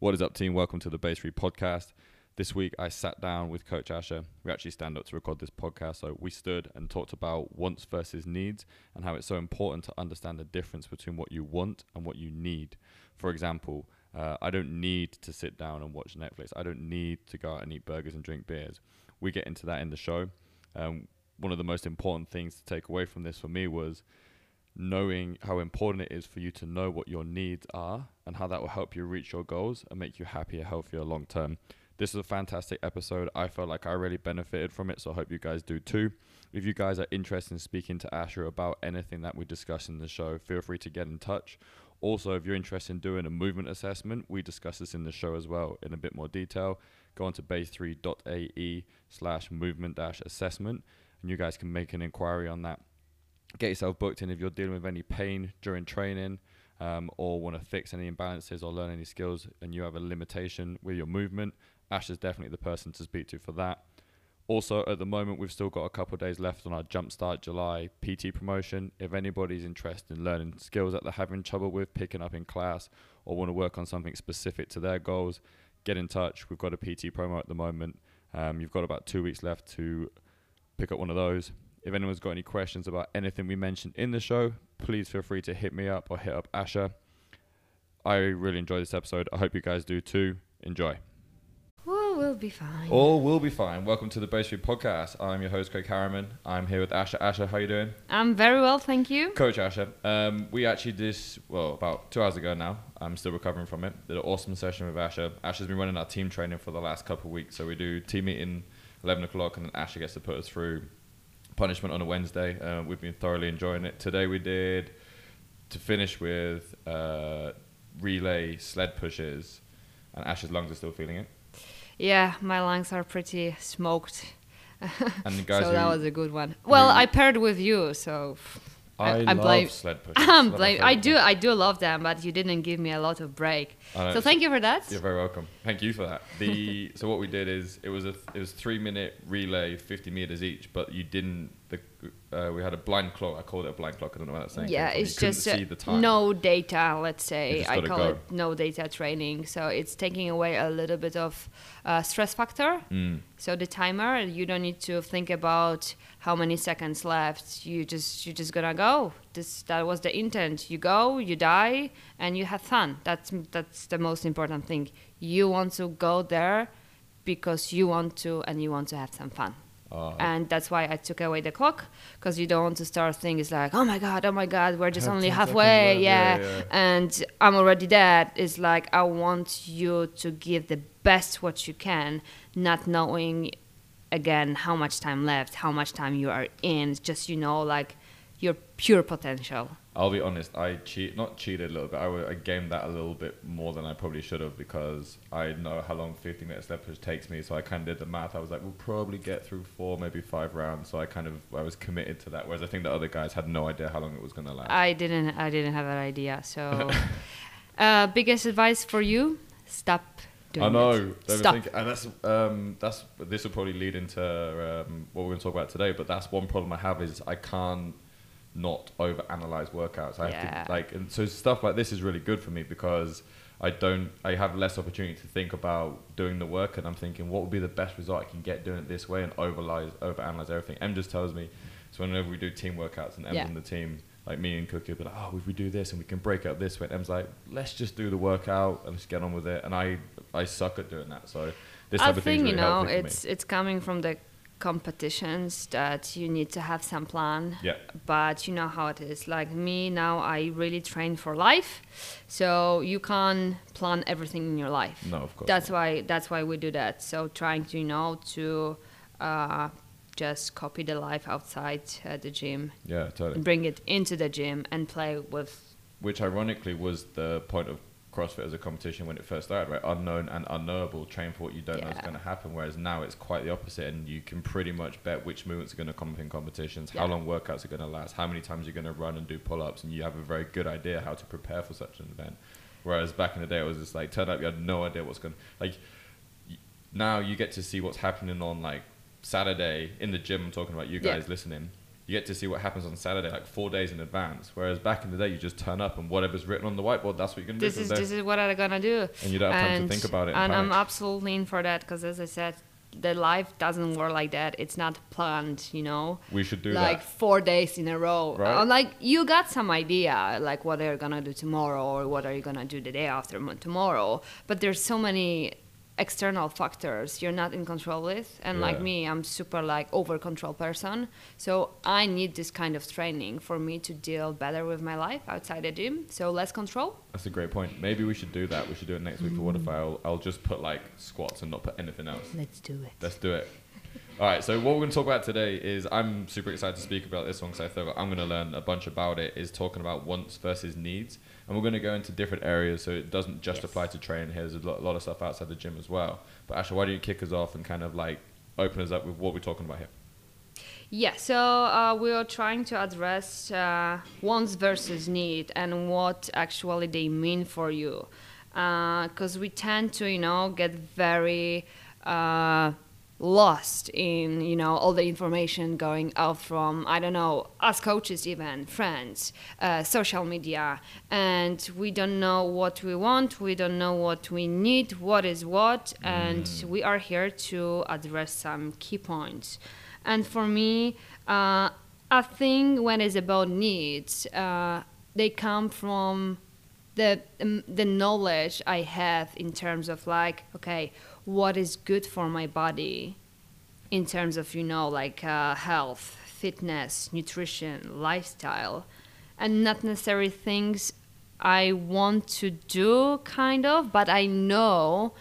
What is up, team? Welcome to the Base3 Podcast. This week, I sat down with Coach Asia. We actually stand up to record this podcast, so we stood and talked about wants versus needs and how it's so important to understand the difference between what you want and what you need. For example, I don't need to sit down and watch Netflix. I don't need to go out and eat burgers and drink beers. We get into that in the show. One of the most important things to take away from this for me was knowing how important it is for you to know what your needs are and how that will help you reach your goals and make you happier, healthier long term. This is a fantastic episode. I felt like I really benefited from it, so I hope you guys do too. If you guys are interested in speaking to Asia about anything that we discuss in the show, feel free to get in touch. Also, if you're interested in doing a movement assessment, we discuss this in the show as well in a bit more detail. Go on to base3.ae/movement-assessment and you guys can make an inquiry on that. Get yourself booked in if you're dealing with any pain during training or want to fix any imbalances or learn any skills and you have a limitation with your movement. Ash is definitely the person to speak to for that. Also, at the moment, we've still got a couple of days left on our Jumpstart July PT promotion. If anybody's interested in learning skills that they're having trouble with, picking up in class, or want to work on something specific to their goals, get in touch. We've got a PT promo at the moment. You've got about 2 weeks left to pick up one of those. If anyone's got any questions about anything we mentioned in the show, please feel free to hit me up or hit up Asha. I really enjoyed this episode. I hope you guys do too. Enjoy. All will be fine. All will be fine. Welcome to the Base3 Podcast. I'm your host, Craig Harriman. I'm here with Asha. Asha, how are you doing? I'm very well, thank you. Coach Asha, we actually about 2 hours ago now. I'm still recovering from it. Did an awesome session with Asha. Asha's been running our team training for the last couple of weeks. So we do team meeting 11 o'clock and then Asha gets to put us through punishment on a Wednesday. We've been thoroughly enjoying it. Today we did, to finish with, relay sled pushes and Asha's lungs are still feeling it. Yeah, my lungs are pretty smoked, and the guys so that was a good one. Well, I paired with you, so I love sled pushes. I do love them, but you didn't give me a lot of break. So thank you for that. You're very welcome. Thank you for that. So what we did is it was 3-minute relay, 50 meters each, but you didn't. We had a blind clock. I called it a blind clock. I don't know what that's saying. Yeah, it's just see the time. No data, let's say. I call it no data training. So it's taking away a little bit of stress factor. Mm. So the timer, you don't need to think about how many seconds left. You just gonna go. That was the intent. You go, you die, and you have fun. That's the most important thing. You want to go there because you want to, and you want to have some fun. And that's why I took away the clock, because you don't want to start things like, oh my god, we're just only halfway, yeah. And I'm already dead. It's like, I want you to give the best what you can, not knowing, again, how much time left, how much time you are in, just, like, your pure potential. I'll be honest, I cheated a little bit. I gamed that a little bit more than I probably should have because I know how long 50 minute sled push takes me. So I kind of did the math. I was like, we'll probably get through 4, maybe 5 rounds. So I was committed to that. Whereas I think the other guys had no idea how long it was going to last. I didn't have an idea. So biggest advice for you, stop doing it. I know. Stop. And this will probably lead into what we're going to talk about today. But that's one problem I have is I can't not overanalyze workouts. I have to and so stuff like this is really good for me because I have less opportunity to think about doing the work and I'm thinking what would be the best result I can get doing it this way and overanalyze everything. Em just tells me, so whenever we do team workouts and Em's on the team, like me and Cookie will be like, oh, if we do this and we can break out this way, and Em's like, let's just do the workout and just get on with it. And I suck at doing that. So this type of thing really helpful for me. It's coming from the competitions that you need to have some plan, but you know how it is. Like me now, I really train for life, so you can't plan everything in your life. No, of course that's not. That's why we do that. So trying to just copy the life outside the gym, totally bring it into the gym and play with, which ironically was the point of CrossFit as a competition when it first started, right? Unknown and unknowable. Train for what you don't know is going to happen. Whereas now it's quite the opposite, and you can pretty much bet which movements are going to come up in competitions, how long workouts are going to last, how many times you're going to run and do pull-ups, and you have a very good idea how to prepare for such an event. Whereas back in the day, it was just like, turn up, you had no idea what's going to... Like, now you get to see what's happening on, like, Saturday in the gym. I'm talking about you guys listening. you get to see what happens on Saturday, like 4 days in advance. Whereas back in the day, you just turn up and whatever's written on the whiteboard, that's what you're going to do. This is what I'm going to do. And you don't have time to think about it. And I'm absolutely in for that because, as I said, the life doesn't work like that. It's not planned, you know. We should do like that. 4 days in a row. Right? Like you got some idea, like what are you gonna do tomorrow or what are you gonna do the day after tomorrow. But there's so many external factors you're not in control with. And like me, I'm super like over control person. So I need this kind of training for me to deal better with my life outside the gym. So less control. That's a great point. Maybe we should do that. We should do it next week for Waterfly. I'll just put like squats and not put anything else. Let's do it. All right. So what we're going to talk about today is, I'm super excited to speak about this one because I thought I'm going to learn a bunch about it, is talking about wants versus needs. And we're going to go into different areas, so it doesn't just apply to training here. There's a lot of stuff outside the gym as well. But Asha, why don't you kick us off and kind of like open us up with what we're talking about here? Yeah, so we are trying to address wants versus need and what actually they mean for you. Because we tend to, you know, get very lost in, you know, all the information going out from, I don't know, us coaches, even friends, social media, and we don't know what we want, we don't know what we need, what is what, and we are here to address some key points. And for me, I think when it's about needs, they come from the knowledge I have in terms of like, okay, what is good for my body in terms of, you know, like health, fitness, nutrition, lifestyle, and not necessarily things I want to do kind of, but I know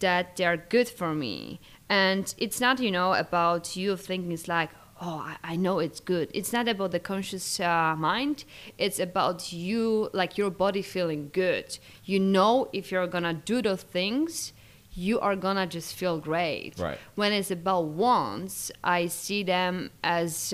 that they're good for me. And it's not, you know, about you thinking it's like, oh, I know it's good. It's not about the conscious mind. It's about you, like your body feeling good. You know, if you're gonna do those things, you are gonna just feel great. Right. When it's about wants, I see them as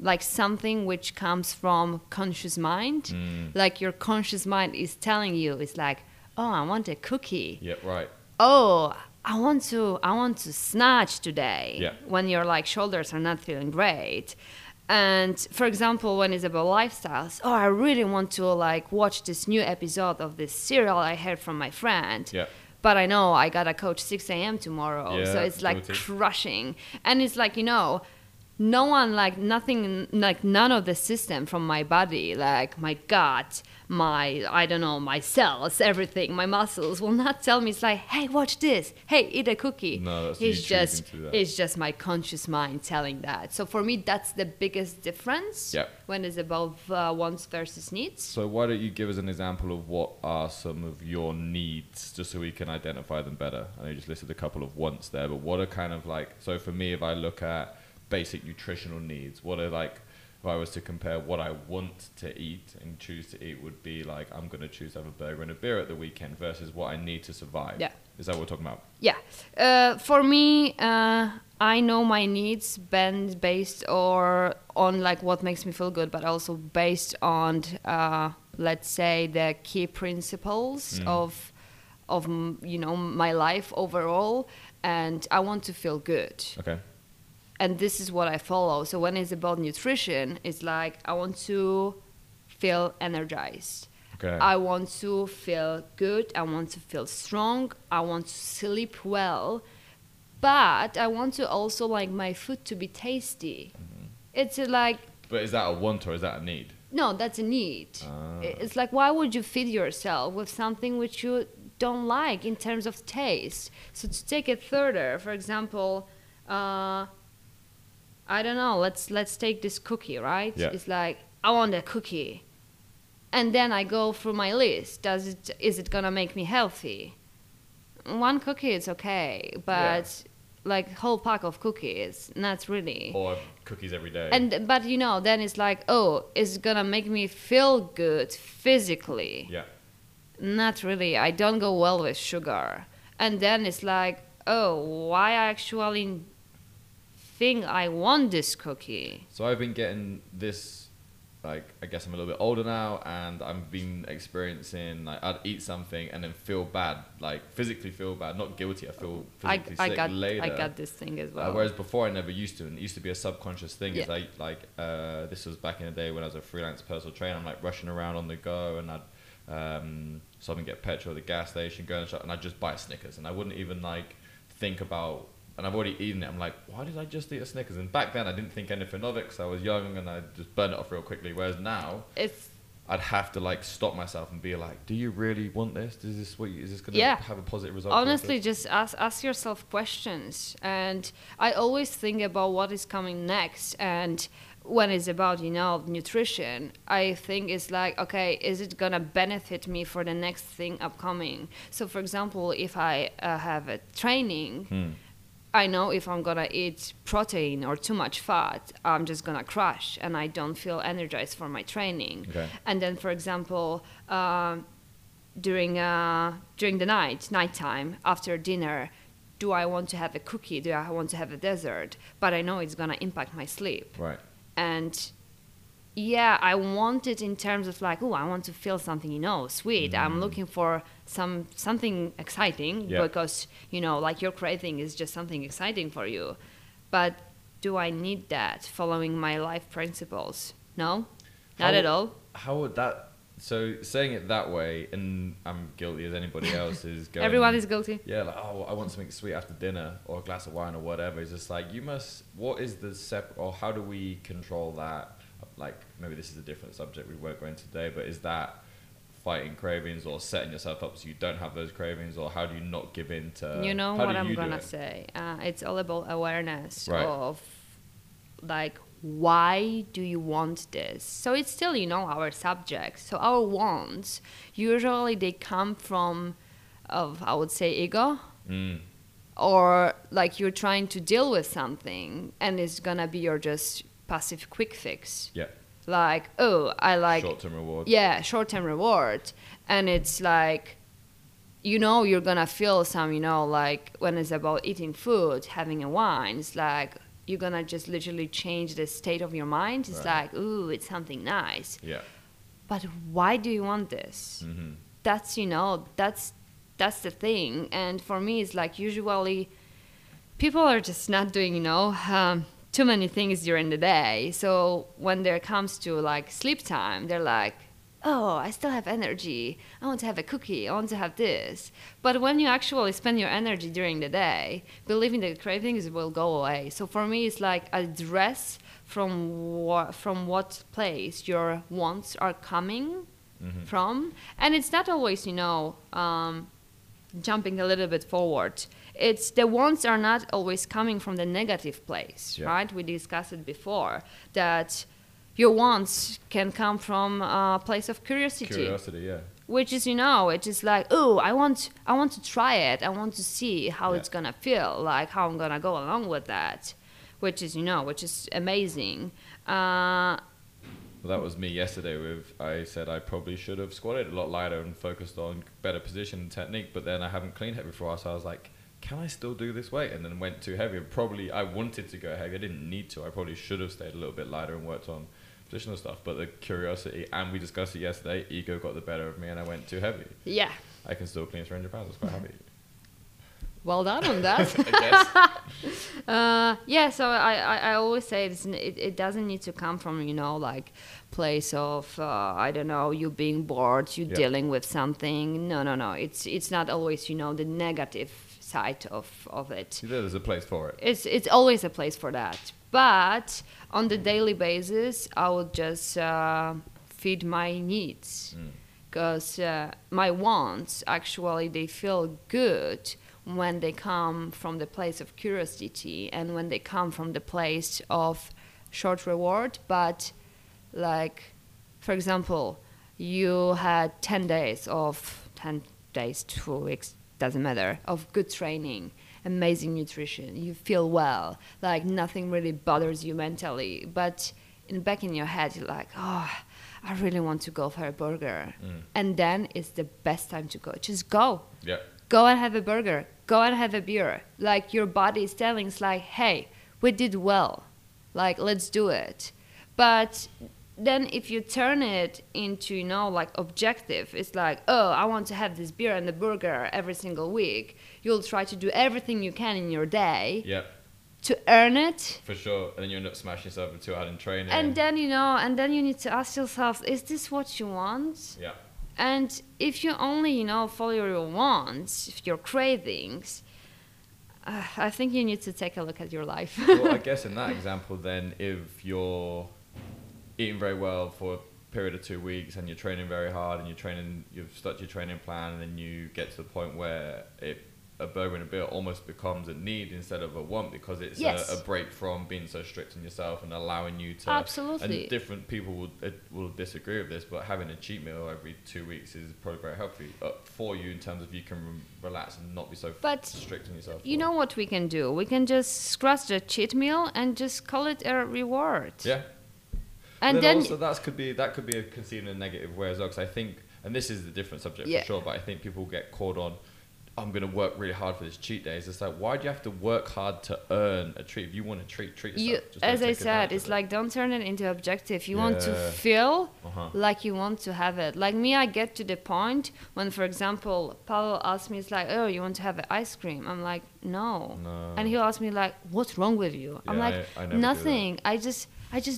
like something which comes from conscious mind. Like your conscious mind is telling you, it's like, oh, I want a cookie. Yeah, right. Oh, I want to snatch today. Yeah. When your like shoulders are not feeling great. And for example, when it's about lifestyles, oh, I really want to like watch this new episode of this serial I heard from my friend. Yeah. But I know I got to coach 6 a.m. tomorrow. Yeah, so it's like crushing. And it's like, you know, no one like nothing, like none of the system from my body, like my gut, my, I don't know, my cells, everything, my muscles will not tell me. It's like, hey, watch this. Hey, eat a cookie. No, that's it's just my conscious mind telling that. So for me, that's the biggest difference when it's about wants versus needs. So why don't you give us an example of what are some of your needs, just so we can identify them better? I know you just listed a couple of wants there, but what are kind of like, so for me, if I look at basic nutritional needs, what are like, if I was to compare what I want to eat and choose to eat, would be like, I'm going to choose to have a burger and a beer at the weekend versus what I need to survive. Yeah. Is that what we're talking about? Yeah. For me, I know my needs based or on like what makes me feel good, but also based on, let's say, the key principles of you know, my life overall. And I want to feel good. Okay. And this is what I follow. So when it's about nutrition, it's like, I want to feel energized. Okay. I want to feel good. I want to feel strong. I want to sleep well. But I want to also like my food to be tasty. Mm-hmm. It's like... But is that a want or is that a need? No, that's a need. It's like, why would you feed yourself with something which you don't like in terms of taste? So to take it further, for example... I don't know, let's take this cookie, right? Yeah. It's like, I want a cookie. And then I go through my list. Is it gonna make me healthy? One cookie is okay, but like whole pack of cookies, not really. Or cookies every day. But you know, then it's like, oh, it's gonna make me feel good physically. Yeah. Not really. I don't go well with sugar. And then it's like, oh, why actually think I want this cookie? So I've been getting this like, I guess I'm a little bit older now, and I've been experiencing, like, I'd eat something and then feel bad, like physically feel bad, not guilty. I feel physically sick later. I got this thing as well. Whereas before I never used to, and it used to be a subconscious thing. Yeah. Is like this was back in the day when I was a freelance personal trainer. I'm like rushing around on the go, and I'd so I can get petrol at the gas station, go and shop, and I'd just buy Snickers, and I wouldn't even like think about. And I've already eaten it. I'm like, why did I just eat a Snickers? And back then I didn't think anything of it because I was young and I just burned it off real quickly. Whereas now, I'd have to like stop myself and be like, do you really want this? Is this what? Is this going to have a positive result? Honestly, just ask yourself questions. And I always think about what is coming next. And when it's about, you know, nutrition, I think it's like, okay, is it gonna benefit me for the next thing upcoming? So for example, if I have a training, I know if I'm gonna eat protein or too much fat, I'm just gonna crash and I don't feel energized for my training. Okay. And then, for example, during the nighttime, after dinner, do I want to have a cookie? Do I want to have a dessert? But I know it's gonna impact my sleep. Right. And yeah, I want it in terms of like, oh, I want to feel something, you know, sweet. I'm looking for something exciting because, you know, like your craving is just something exciting for you. But do I need that following my life principles? No, not at all. How would that, so saying it that way, and I'm guilty as anybody else is going. Everyone is guilty. Yeah, like, oh, I want something sweet after dinner or a glass of wine or whatever. It's just like, you must, what is the separate, or how do we control that? Like, maybe this is a different subject we won't go into today, but is that fighting cravings or setting yourself up so you don't have those cravings, or how do you not give in to, you know what I'm gonna say? It's all about awareness of like, why do you want this? So it's still, you know, our subject. So our wants, usually they come from, I would say, ego. Or like you're trying to deal with something and it's going to be your just passive quick fix. Yeah. Like, oh, I like... Short-term reward. Yeah, short-term reward. And it's like, you know, you're going to feel some, you know, like when it's about eating food, having a wine, it's like... You're gonna just literally change the state of your mind. It's like, ooh, it's something nice. Yeah. But why do you want this? That's, you know, that's the thing. And for me, it's like usually people are just not doing, you know, too many things during the day. So when there comes to like sleep time, they're like, oh, I still have energy. I want to have a cookie. I want to have this. But when you actually spend your energy during the day, believing that cravings will go away. So for me, it's like address from what place your wants are coming from. And it's not always, you know, jumping a little bit forward. It's the wants are not always coming from the negative place, right? We discussed it before that... Your wants can come from a place of curiosity. Curiosity, yeah. Which is, you know, it is like, oh, I want to try it. I want to see how it's gonna feel, like how I'm gonna go along with that, which is, you know, which is amazing. Well, that was me yesterday. I said I probably should have squatted a lot lighter and focused on better position and technique, but then I haven't clean hit before, so I was like, can I still do this weight? And then went too heavy. Probably I wanted to go heavy. I didn't need to. I probably should have stayed a little bit lighter and worked on additional stuff, but the curiosity, and we discussed it yesterday, ego got the better of me and I went too heavy. Yeah. I can still clean 300 pounds. I was quite happy. Well done on that. I guess. Yeah, so I always say it doesn't need to come from, you know, like place of, I don't know, you being bored, you dealing with something. No. It's not always, you know, the negative side of it. There's a place for it. It's always a place for that. But on the daily basis, I would just feed my needs because my wants, actually, they feel good when they come from the place of curiosity and when they come from the place of short reward. But like, for example, you had 2 weeks, doesn't matter, of good training. Amazing nutrition, you feel well, like nothing really bothers you mentally, but back in your head you're like, oh, I really want to go for a burger. And then it's the best time to go. Just go. Yeah. Go and have a burger, go and have a beer. Like your body is telling, it's like, hey, we did well, like let's do it. But then if you turn it into, you know, like objective, it's like, oh, I want to have this beer and the burger every single week. You'll try to do everything you can in your day. Yeah. To earn it. For sure. And then you end up smashing yourself with 2 hours in training. And then, you know, and then you need to ask yourself, is this what you want? Yeah. And if you only, you know, follow your wants, your cravings, I think you need to take a look at your life. Well, I guess in that example then, if you're eating very well for a period of 2 weeks and you're training very hard and you've stuck your training plan, and then you get to the point where a burger and a beer almost becomes a need instead of a want, because it's a break from being so strict on yourself and allowing you to... Absolutely. And different people will disagree with this, but having a cheat meal every 2 weeks is probably very healthy for you, in terms of you can relax and not be so strict on yourself. You know what we can do? We can just scratch the cheat meal and just call it a reward. Yeah. And then also that could be conceived in a negative way as well, because I think, and this is a different subject for sure, but I think people get caught on, I'm going to work really hard for this cheat day. It's like, why do you have to work hard to earn a treat? If you want a treat yourself. You, as I said, it's like, don't turn it into objective. You want to feel like you want to have it. Like me, I get to the point when, for example, Paolo asks me, it's like, oh, you want to have ice cream? I'm like, no. And he'll ask me like, what's wrong with you? I'm like, nothing. I just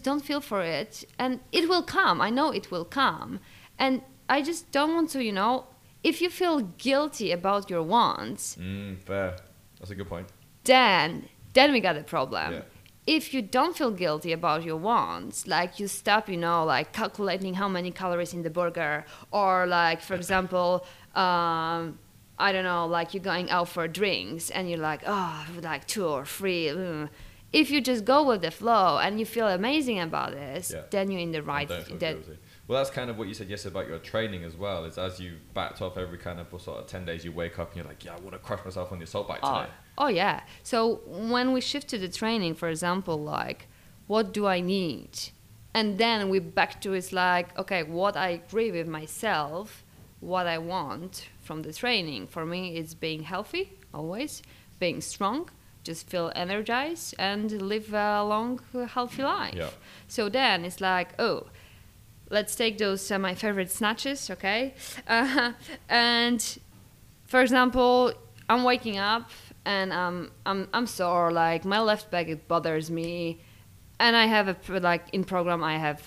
don't feel for it. And it will come. I know it will come. And I just don't want to, you know, if you feel guilty about your wants... Fair. That's a good point. Then we got a problem. Yeah. If you don't feel guilty about your wants, like you stop, you know, like calculating how many calories in the burger, or like, for example, I don't know, like you're going out for drinks and you're like, oh, I would like 2 or 3. If you just go with the flow and you feel amazing about this, then you're in the right... Well, that's kind of what you said yesterday about your training as well, is as you backed off every kind of sort of 10 days, you wake up and you're like, yeah, I want to crush myself on the assault bike today. Oh, yeah. So when we shift to the training, for example, like, what do I need? And then we're back to, it's like, okay, what I agree with myself, what I want from the training. For me, it's being healthy, always, being strong, just feel energized and live a long, healthy life. Yeah. So then it's like, oh... Let's take those, my favorite snatches, okay? And for example, I'm waking up and I'm sore, like my left back, it bothers me. And I have in program, I have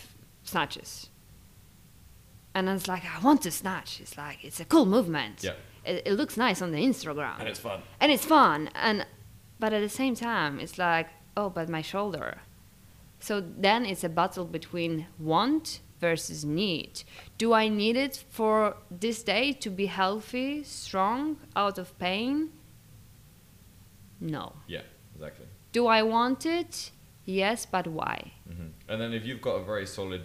snatches. And I was like, I want to snatch. It's like, it's a cool movement. Yeah. It looks nice on the Instagram. And it's fun. But at the same time, it's like, oh, but my shoulder. So then it's a battle between want versus need. Do I need it for this day to be healthy, strong, out of pain? No. Yeah, exactly. Do I want it? Yes, but why? Mm-hmm. And then if you've got a very solid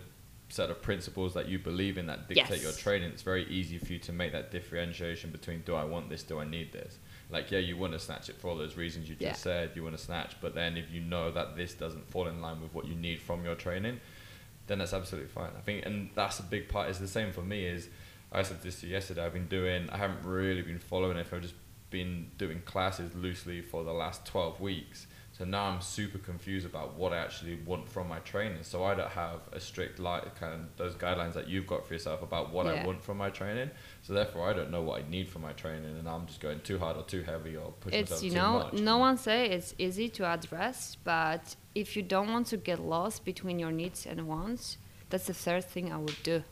set of principles that you believe in that dictate your training, it's very easy for you to make that differentiation between, do I want this, do I need this? Like, yeah, you want to snatch it for all those reasons you just said, you want to snatch, but then if you know that this doesn't fall in line with what you need from your training, then that's absolutely fine. I think, and that's a big part. It's the same for me. Is I said this to you yesterday. I haven't really been following it. I've just been doing classes loosely for the last 12 weeks. So now I'm super confused about what I actually want from my training. So I don't have a strict, like, kind of those guidelines that you've got for yourself about what I want from my training. So therefore, I don't know what I need from my training, and I'm just going too hard or too heavy or pushing myself too much. No one say it's easy to address, but if you don't want to get lost between your needs and wants, that's the third thing I would do.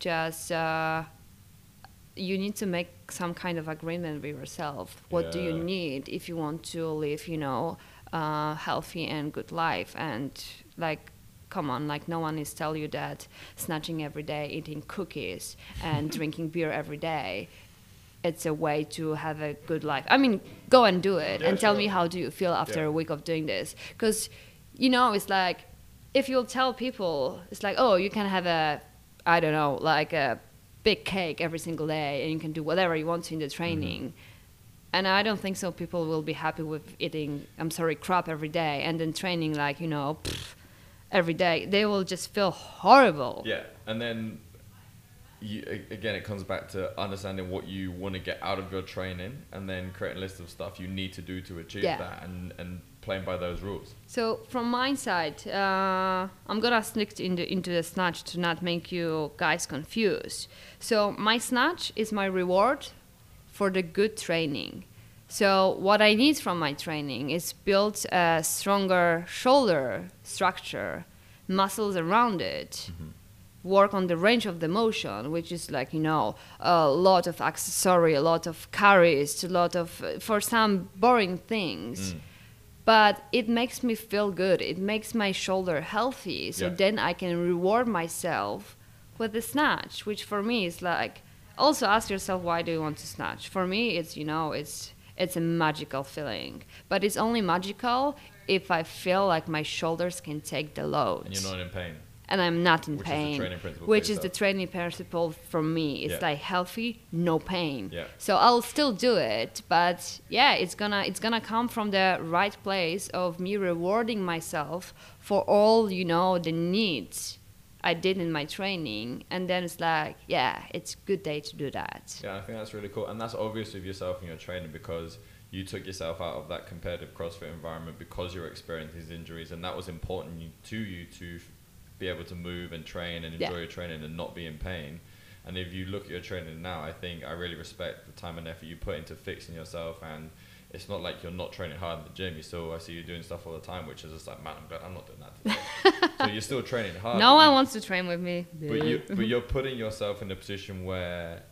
Just you need to make some kind of agreement with yourself. What do you need if you want to live, you know, healthy and good life? And like, come on, like, no one is telling you that snatching every day, eating cookies and drinking beer every day, it's a way to have a good life. I mean, go and do it and tell me, how do you feel after a week of doing this? Because, you know, it's like, if you'll tell people, it's like, oh, you can have a big cake every single day and you can do whatever you want to in the training. Mm-hmm. And I don't think so people will be happy with eating, crap every day and then training like, you know, every day. They will just feel horrible. Yeah, and then again, it comes back to understanding what you want to get out of your training and then creating a list of stuff you need to do to achieve that, and playing by those rules. So from my side, I'm going to sneak into the snatch to not make you guys confused. So my snatch is my reward for the good training. So what I need from my training is build a stronger shoulder structure, muscles around it. Mm-hmm. Work on the range of the motion, which is like, you know, a lot of accessory, a lot of carries, a lot of, for some boring things. Mm. But it makes me feel good. It makes my shoulder healthy. So then I can reward myself with the snatch, which for me is like, also ask yourself, why do you want to snatch? For me, it's, you know, it's a magical feeling. But it's only magical if I feel like my shoulders can take the load. And you're not in pain. And I'm not in pain, which is the training principle for me. It's like healthy, no pain. Yeah. So I'll still do it, but yeah, it's gonna come from the right place of me rewarding myself for all, you know, the needs I did in my training. And then it's like, yeah, it's a good day to do that. Yeah, I think that's really cool. And that's obvious with yourself and your training, because you took yourself out of that competitive CrossFit environment because you were experiencing these injuries, and that was important to you to be able to move and train and enjoy your training and not be in pain. And if you look at your training now, I think I really respect the time and effort you put into fixing yourself, and it's not like you're not training hard in the gym. You still, I see you doing stuff all the time, which is just like, man, I'm glad I'm not doing that today. So you're still training hard. No one wants to train with me. But you're putting yourself in a position where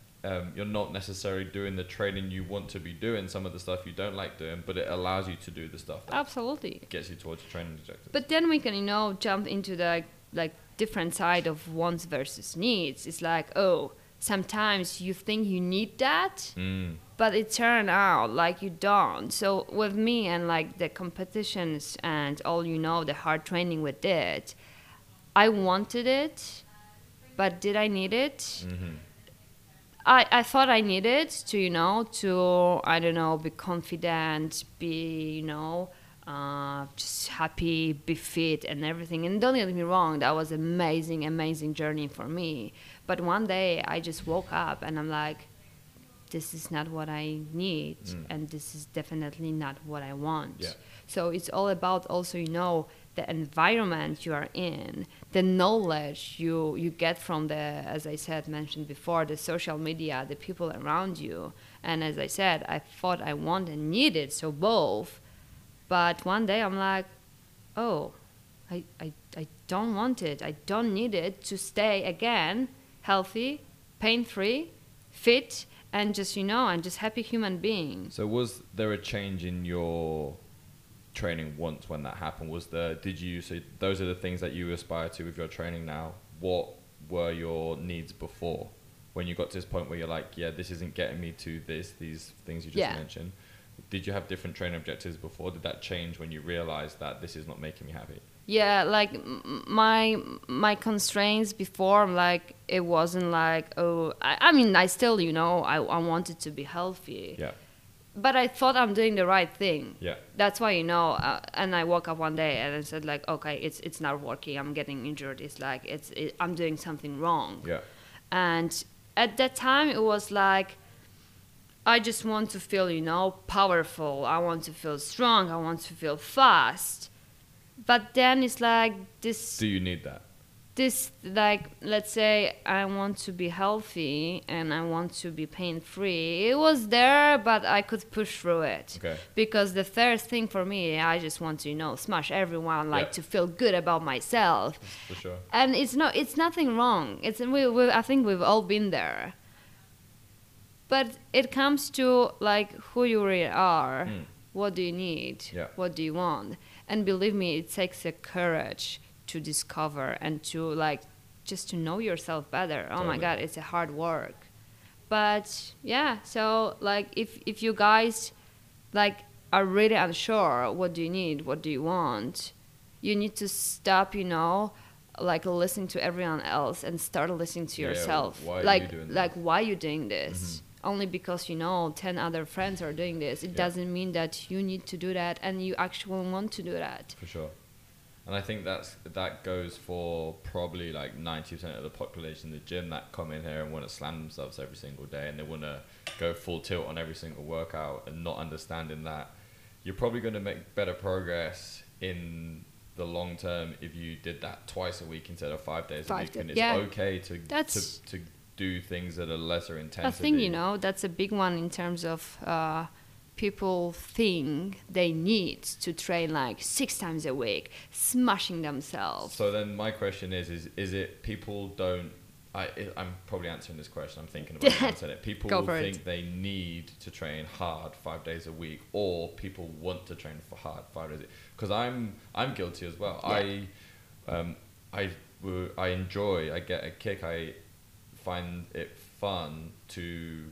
you're not necessarily doing the training you want to be doing, some of the stuff you don't like doing, but it allows you to do the stuff that gets you towards your training objectives. But then we can, you know, jump into the like different side of wants versus needs. It's like, oh, sometimes you think you need that, but it turned out like you don't. So with me and like the competitions and all, you know, the hard training we did, I wanted it, but did I need it? Mm-hmm. I thought I needed to, you know, to, I don't know, be confident, be, you know, just happy, be fit and everything. And don't get me wrong, that was amazing, amazing journey for me. But one day I just woke up and I'm like, this is not what I need, and this is definitely not what I want. Yeah. So it's all about also, you know, the environment you are in, the knowledge you get from the, as I said, mentioned before, the social media, the people around you. And as I said, I thought I wanted and needed, so both. But one day I'm like, oh, I don't want it. I don't need it to stay, again, healthy, pain-free, fit, and just, you know, and just happy human being. So was there a change in your training once when that happened? So those are the things that you aspire to with your training now. What were your needs before? When you got to this point where you're like, yeah, this isn't getting me to these things you just mentioned. Did you have different training objectives before? Did that change when you realized that this is not making me happy? Yeah, like my constraints before, like it wasn't like, oh, I mean, I still, you know, I wanted to be healthy. Yeah. But I thought I'm doing the right thing. Yeah. That's why, you know, and I woke up one day and I said like, okay, it's not working. I'm getting injured. It's like, I'm doing something wrong. Yeah. And at that time it was like, I just want to feel, you know, powerful. I want to feel strong. I want to feel fast. But then it's like this. Do you need that? This, like, let's say I want to be healthy and I want to be pain-free. It was there, but I could push through it. Okay. Because the first thing for me, I just want to, you know, smash everyone, like to feel good about myself. For sure. And it's nothing wrong. I think we've all been there. But it comes to like who you really are, what do you need, what do you want? And believe me, it takes the courage to discover and to like, just to know yourself better. Oh my God, it's a hard work. But yeah, so like if you guys like are really unsure, what do you need, what do you want? You need to stop, you know, like listen to everyone else and start listening to yourself. Why are you doing this? Mm-hmm. Only because, you know, 10 other friends are doing this. It doesn't mean that you need to do that and you actually want to do that. For sure. And I think that goes for probably like 90% of the population in the gym that come in here and want to slam themselves every single day, and they want to go full tilt on every single workout, and not understanding that you're probably going to make better progress in the long term if you did that twice a week instead of 5 days a week. And it's okay to do things at a lesser intensity. I think, you know, that's a big one in terms of people think they need to train like 6 times a week, smashing themselves. So then my question is it people don't, I'm probably answering this question, I'm thinking about answering it. People think they need to train hard 5 days a week, or people want to train for hard 5 days a week. Because I'm guilty as well. Yeah. I enjoy, I get a kick, I find it fun to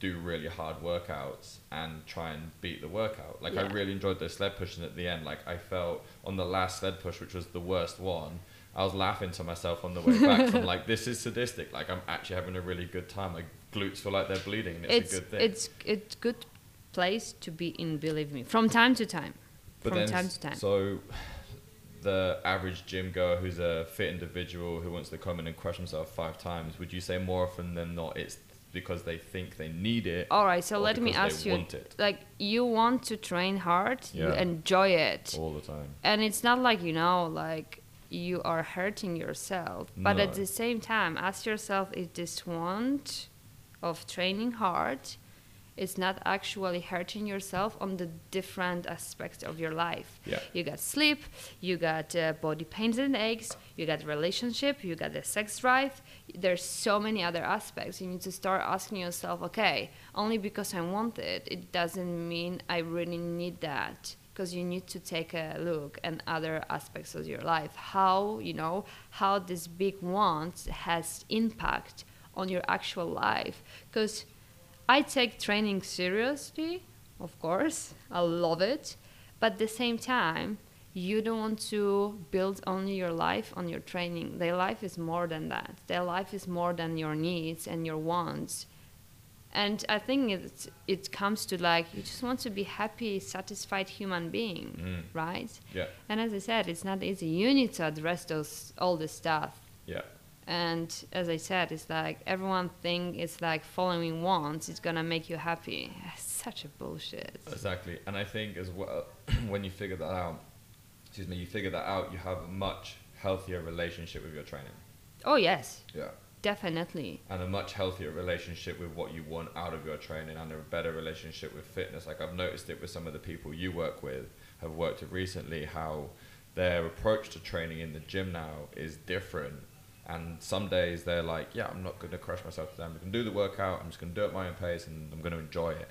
do really hard workouts and try and beat the workout. Like, yeah. I really enjoyed the sled pushing at the end. Like, I felt on the last sled push, which was the worst one, I was laughing to myself on the way back from like, this is sadistic. Like, I'm actually having a really good time. Like, glutes feel like they're bleeding. And it's a good thing. It's good place to be in, believe me, from time to time. So the average gym goer who's a fit individual who wants to come in and crush himself 5 times, would you say more often than not it's because they think they need it? All right, so let me ask you, like, you want to train hard, yeah. You enjoy it all the time, and it's not like, you know, like you are hurting yourself, but at the same time, ask yourself if this want of training hard is not actually hurting yourself on the different aspects of your life. Yeah. You got sleep, you got body pains and aches, you got relationship, you got the sex drive. There's so many other aspects. You need to start asking yourself, okay, only because I want it, it doesn't mean I really need that. Because you need to take a look at other aspects of your life. How, you know, how this big want has impact on your actual life. Because I take training seriously, of course, I love it, but at the same time, you don't want to build only your life on your training. Their life is more than that. Their life is more than your needs and your wants. And I think it comes to, like, you just want to be happy, satisfied human being, right? Yeah. And as I said, it's not easy. You need to address all this stuff. Yeah. And as I said, it's like everyone thinks it's like following wants is gonna make you happy. It's such a bullshit. Exactly. And I think as well, when you figure that out, you have a much healthier relationship with your training. Oh, yes. Yeah. Definitely. And a much healthier relationship with what you want out of your training, and a better relationship with fitness. Like, I've noticed it with some of the people you work with, have worked with recently, how their approach to training in the gym now is different. And some days they're like, yeah, I'm not going to crush myself today. I'm going to do the workout. I'm just going to do it at my own pace, and I'm going to enjoy it.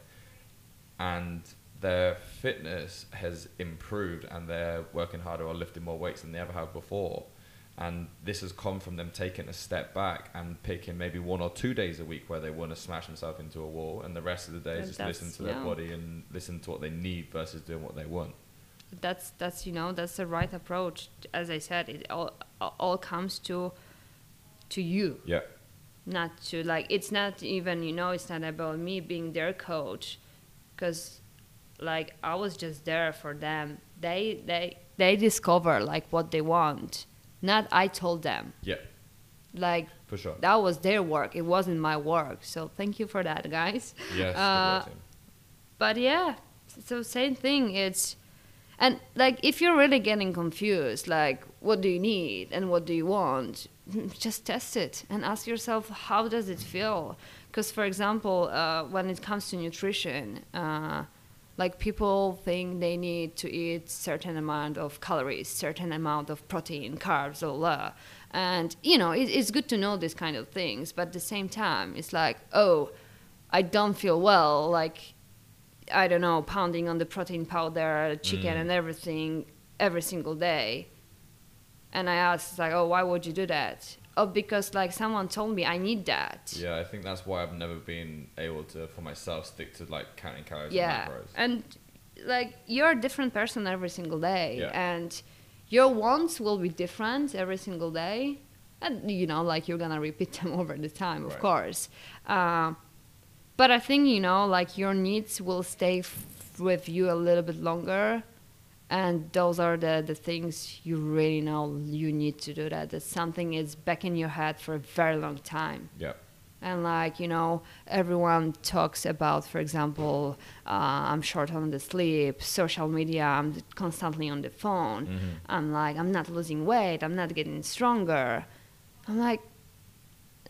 And their fitness has improved, and they're working harder or lifting more weights than they ever have before. And this has come from them taking a step back and picking maybe 1 or 2 days a week where they want to smash themselves into a wall, and the rest of the day just listen to their body and listen to what they need versus doing what they want. That's you know, that's the right approach. As I said, it all comes to you, yeah, not to, like, it's not even, you know, it's not about me being their coach, because like I was just there for them. They discover like what they want, not I told them. Yeah, like, for sure, that was their work, it wasn't my work. So thank you for that, guys. Yes, but yeah, so same thing. It's, and like, if you're really getting confused, like, what do you need and what do you want, just test it and ask yourself, how does it feel? Because, for example, when it comes to nutrition, like, people think they need to eat certain amount of calories, certain amount of protein, carbs, blah, blah. And, you know, it's good to know these kind of things, but at the same time, it's like, oh, I don't feel well, like, I don't know, pounding on the protein powder, chicken and everything every single day. And I asked, like, oh, why would you do that? Oh, because, like, someone told me I need that. Yeah, I think that's why I've never been able to, for myself, stick to, like, counting calories and macros. And, like, you're a different person every single day. Yeah. And your wants will be different every single day. And, you know, like, you're going to repeat them over the time, of course. But I think, you know, like, your needs will stay with you a little bit longer. And those are the things you really know you need to do, that something is back in your head for a very long time. Yeah. And like, you know, everyone talks about, for example, I'm short on the sleep, social media, I'm constantly on the phone. Mm-hmm. I'm like, I'm not losing weight, I'm not getting stronger. I'm like,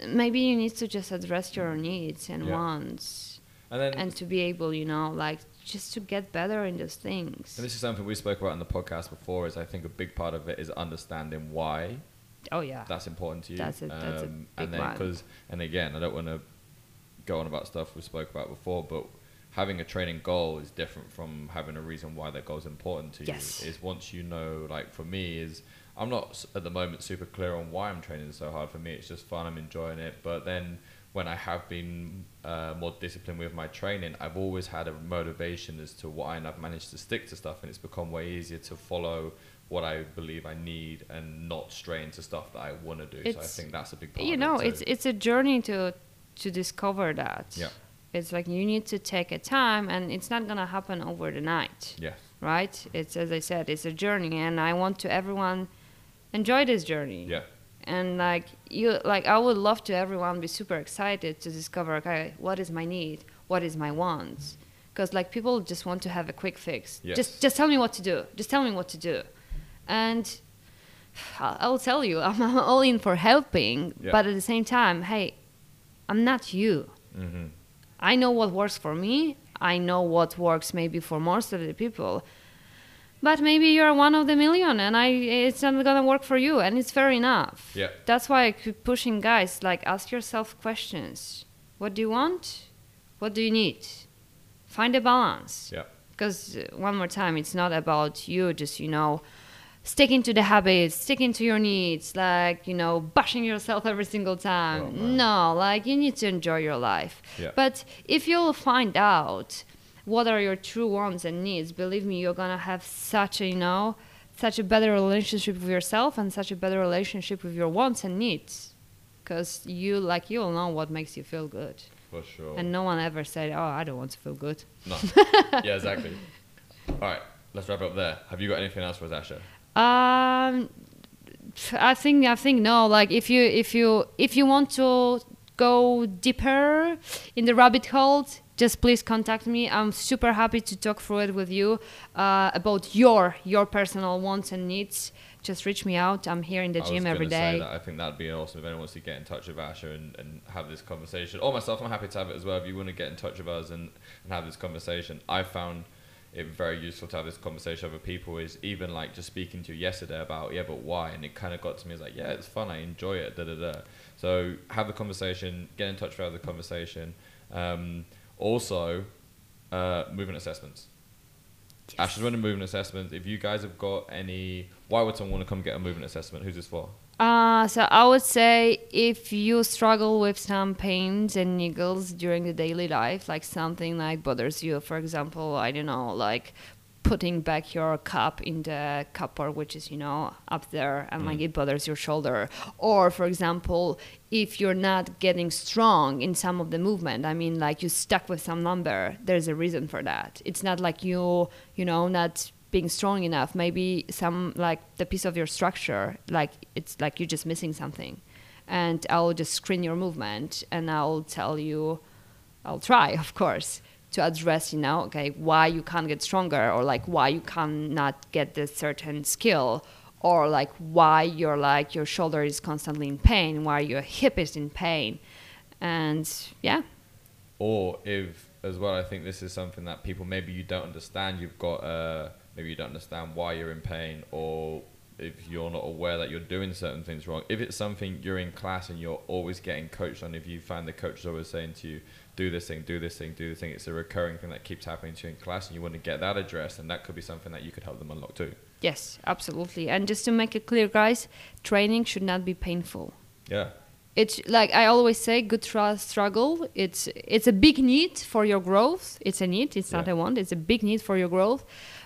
maybe you need to just address your needs and wants. And to be able, you know, like, just to get better in those things. And this is something we spoke about on the podcast before, is I think a big part of it is understanding why. Oh yeah, that's important to you. That's a big and then, one. And again, I don't want to go on about stuff we spoke about before, but having a training goal is different from having a reason why that goal is important to you. Is once you know, like for me, is I'm not at the moment super clear on why I'm training so hard. For me, it's just fun. I'm enjoying it. But then when I have been more disciplined with my training, I've always had a motivation as to why, and I've managed to stick to stuff, and it's become way easier to follow what I believe I need and not stray into stuff that I want to do. It's, so I think that's a big part. You know, it's a journey to discover that. Yeah. It's like you need to take a time, and it's not gonna happen over the night. Yeah. Right. It's, as I said, it's a journey, and I want to everyone enjoy this journey. Yeah. And like you, like I would love to everyone be super excited to discover, okay, what is my need, what is my wants, because like people just want to have a quick fix. Yes. Just tell me what to do. Just tell me what to do. And I'll tell you, I'm all in for helping, but at the same time, hey, I'm not you. Mm-hmm. I know what works for me. I know what works maybe for most of the people, but maybe you're one of the million, and it's not gonna work for you, and it's fair enough. Yeah. That's why I keep pushing guys, like, ask yourself questions. What do you want? What do you need? Find a balance. Yeah. Because one more time, it's not about you just, you know, sticking to the habits, sticking to your needs, like, you know, bashing yourself every single time. Oh, no, like, you need to enjoy your life. Yeah. But if you'll find out what are your true wants and needs, believe me, you're gonna have such a, you know, such a better relationship with yourself and such a better relationship with your wants and needs. Because you'll know what makes you feel good. For sure. And no one ever said, oh, I don't want to feel good. No. Yeah, exactly. All right, let's wrap it up there. Have you got anything else for us, Asha? I think no. Like if you want to go deeper in the rabbit hole, just please contact me. I'm super happy to talk through it with you about your personal wants and needs. Just reach me out. I'm here in the gym every day. I think that'd be awesome if anyone wants to get in touch with Asha and have this conversation. Or myself, I'm happy to have it as well. If you want to get in touch with us and have this conversation, I found it's very useful to have this conversation with other people, is even like just speaking to you yesterday about, yeah, but why? And it kind of got to me, it's like, yeah, it's fun, I enjoy it, So have the conversation, get in touch with the conversation. Also, movement assessments. Yes. Asha's running movement assessments. If you guys have got any, why would someone want to come get a movement assessment? Who's this for? So I would say if you struggle with some pains and niggles during the daily life, like something like bothers you, for example, I don't know, like putting back your cup in the cupboard, which is, you know, up there, and like it bothers your shoulder. Or for example, if you're not getting strong in some of the movement, I mean, like you stuck with some number, there's a reason for that. It's not like you know, not being strong enough, maybe some like the piece of your structure, like it's like you're just missing something. And I'll just screen your movement, and I'll tell you, I'll try, of course, to address, you know, okay, why you can't get stronger, or like why you cannot get this certain skill, or like why you're like your shoulder is constantly in pain, why your hip is in pain. And yeah. Or if as well, I think this is something that people, maybe you don't understand, you've got maybe you don't understand why you're in pain, or if you're not aware that you're doing certain things wrong. If it's something you're in class and you're always getting coached on, if you find the coach is always saying to you, do this thing, do this thing, do this thing, it's a recurring thing that keeps happening to you in class, and you want to get that addressed, and that could be something that you could help them unlock too. Yes, absolutely. And just to make it clear, guys, training should not be painful. Yeah. It's like I always say, good struggle. It's a big need for your growth. It's a need, it's not a want. It's a big need for your growth.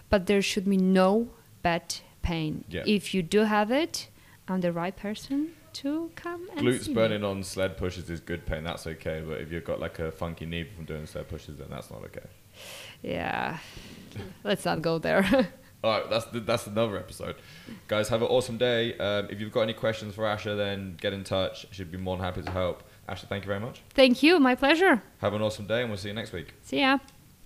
But there should be no bad pain. Yeah. If you do have it, I'm the right person to come and glutes see burning me. On sled pushes is good pain. That's okay. But if you've got like a funky knee from doing sled pushes, then that's not okay. Yeah. Let's not go there. All right, that's another episode. Guys, have an awesome day. If you've got any questions for Asha, then get in touch. She'd be more than happy to help. Asha, thank you very much. Thank you. My pleasure. Have an awesome day, and we'll see you next week. See ya.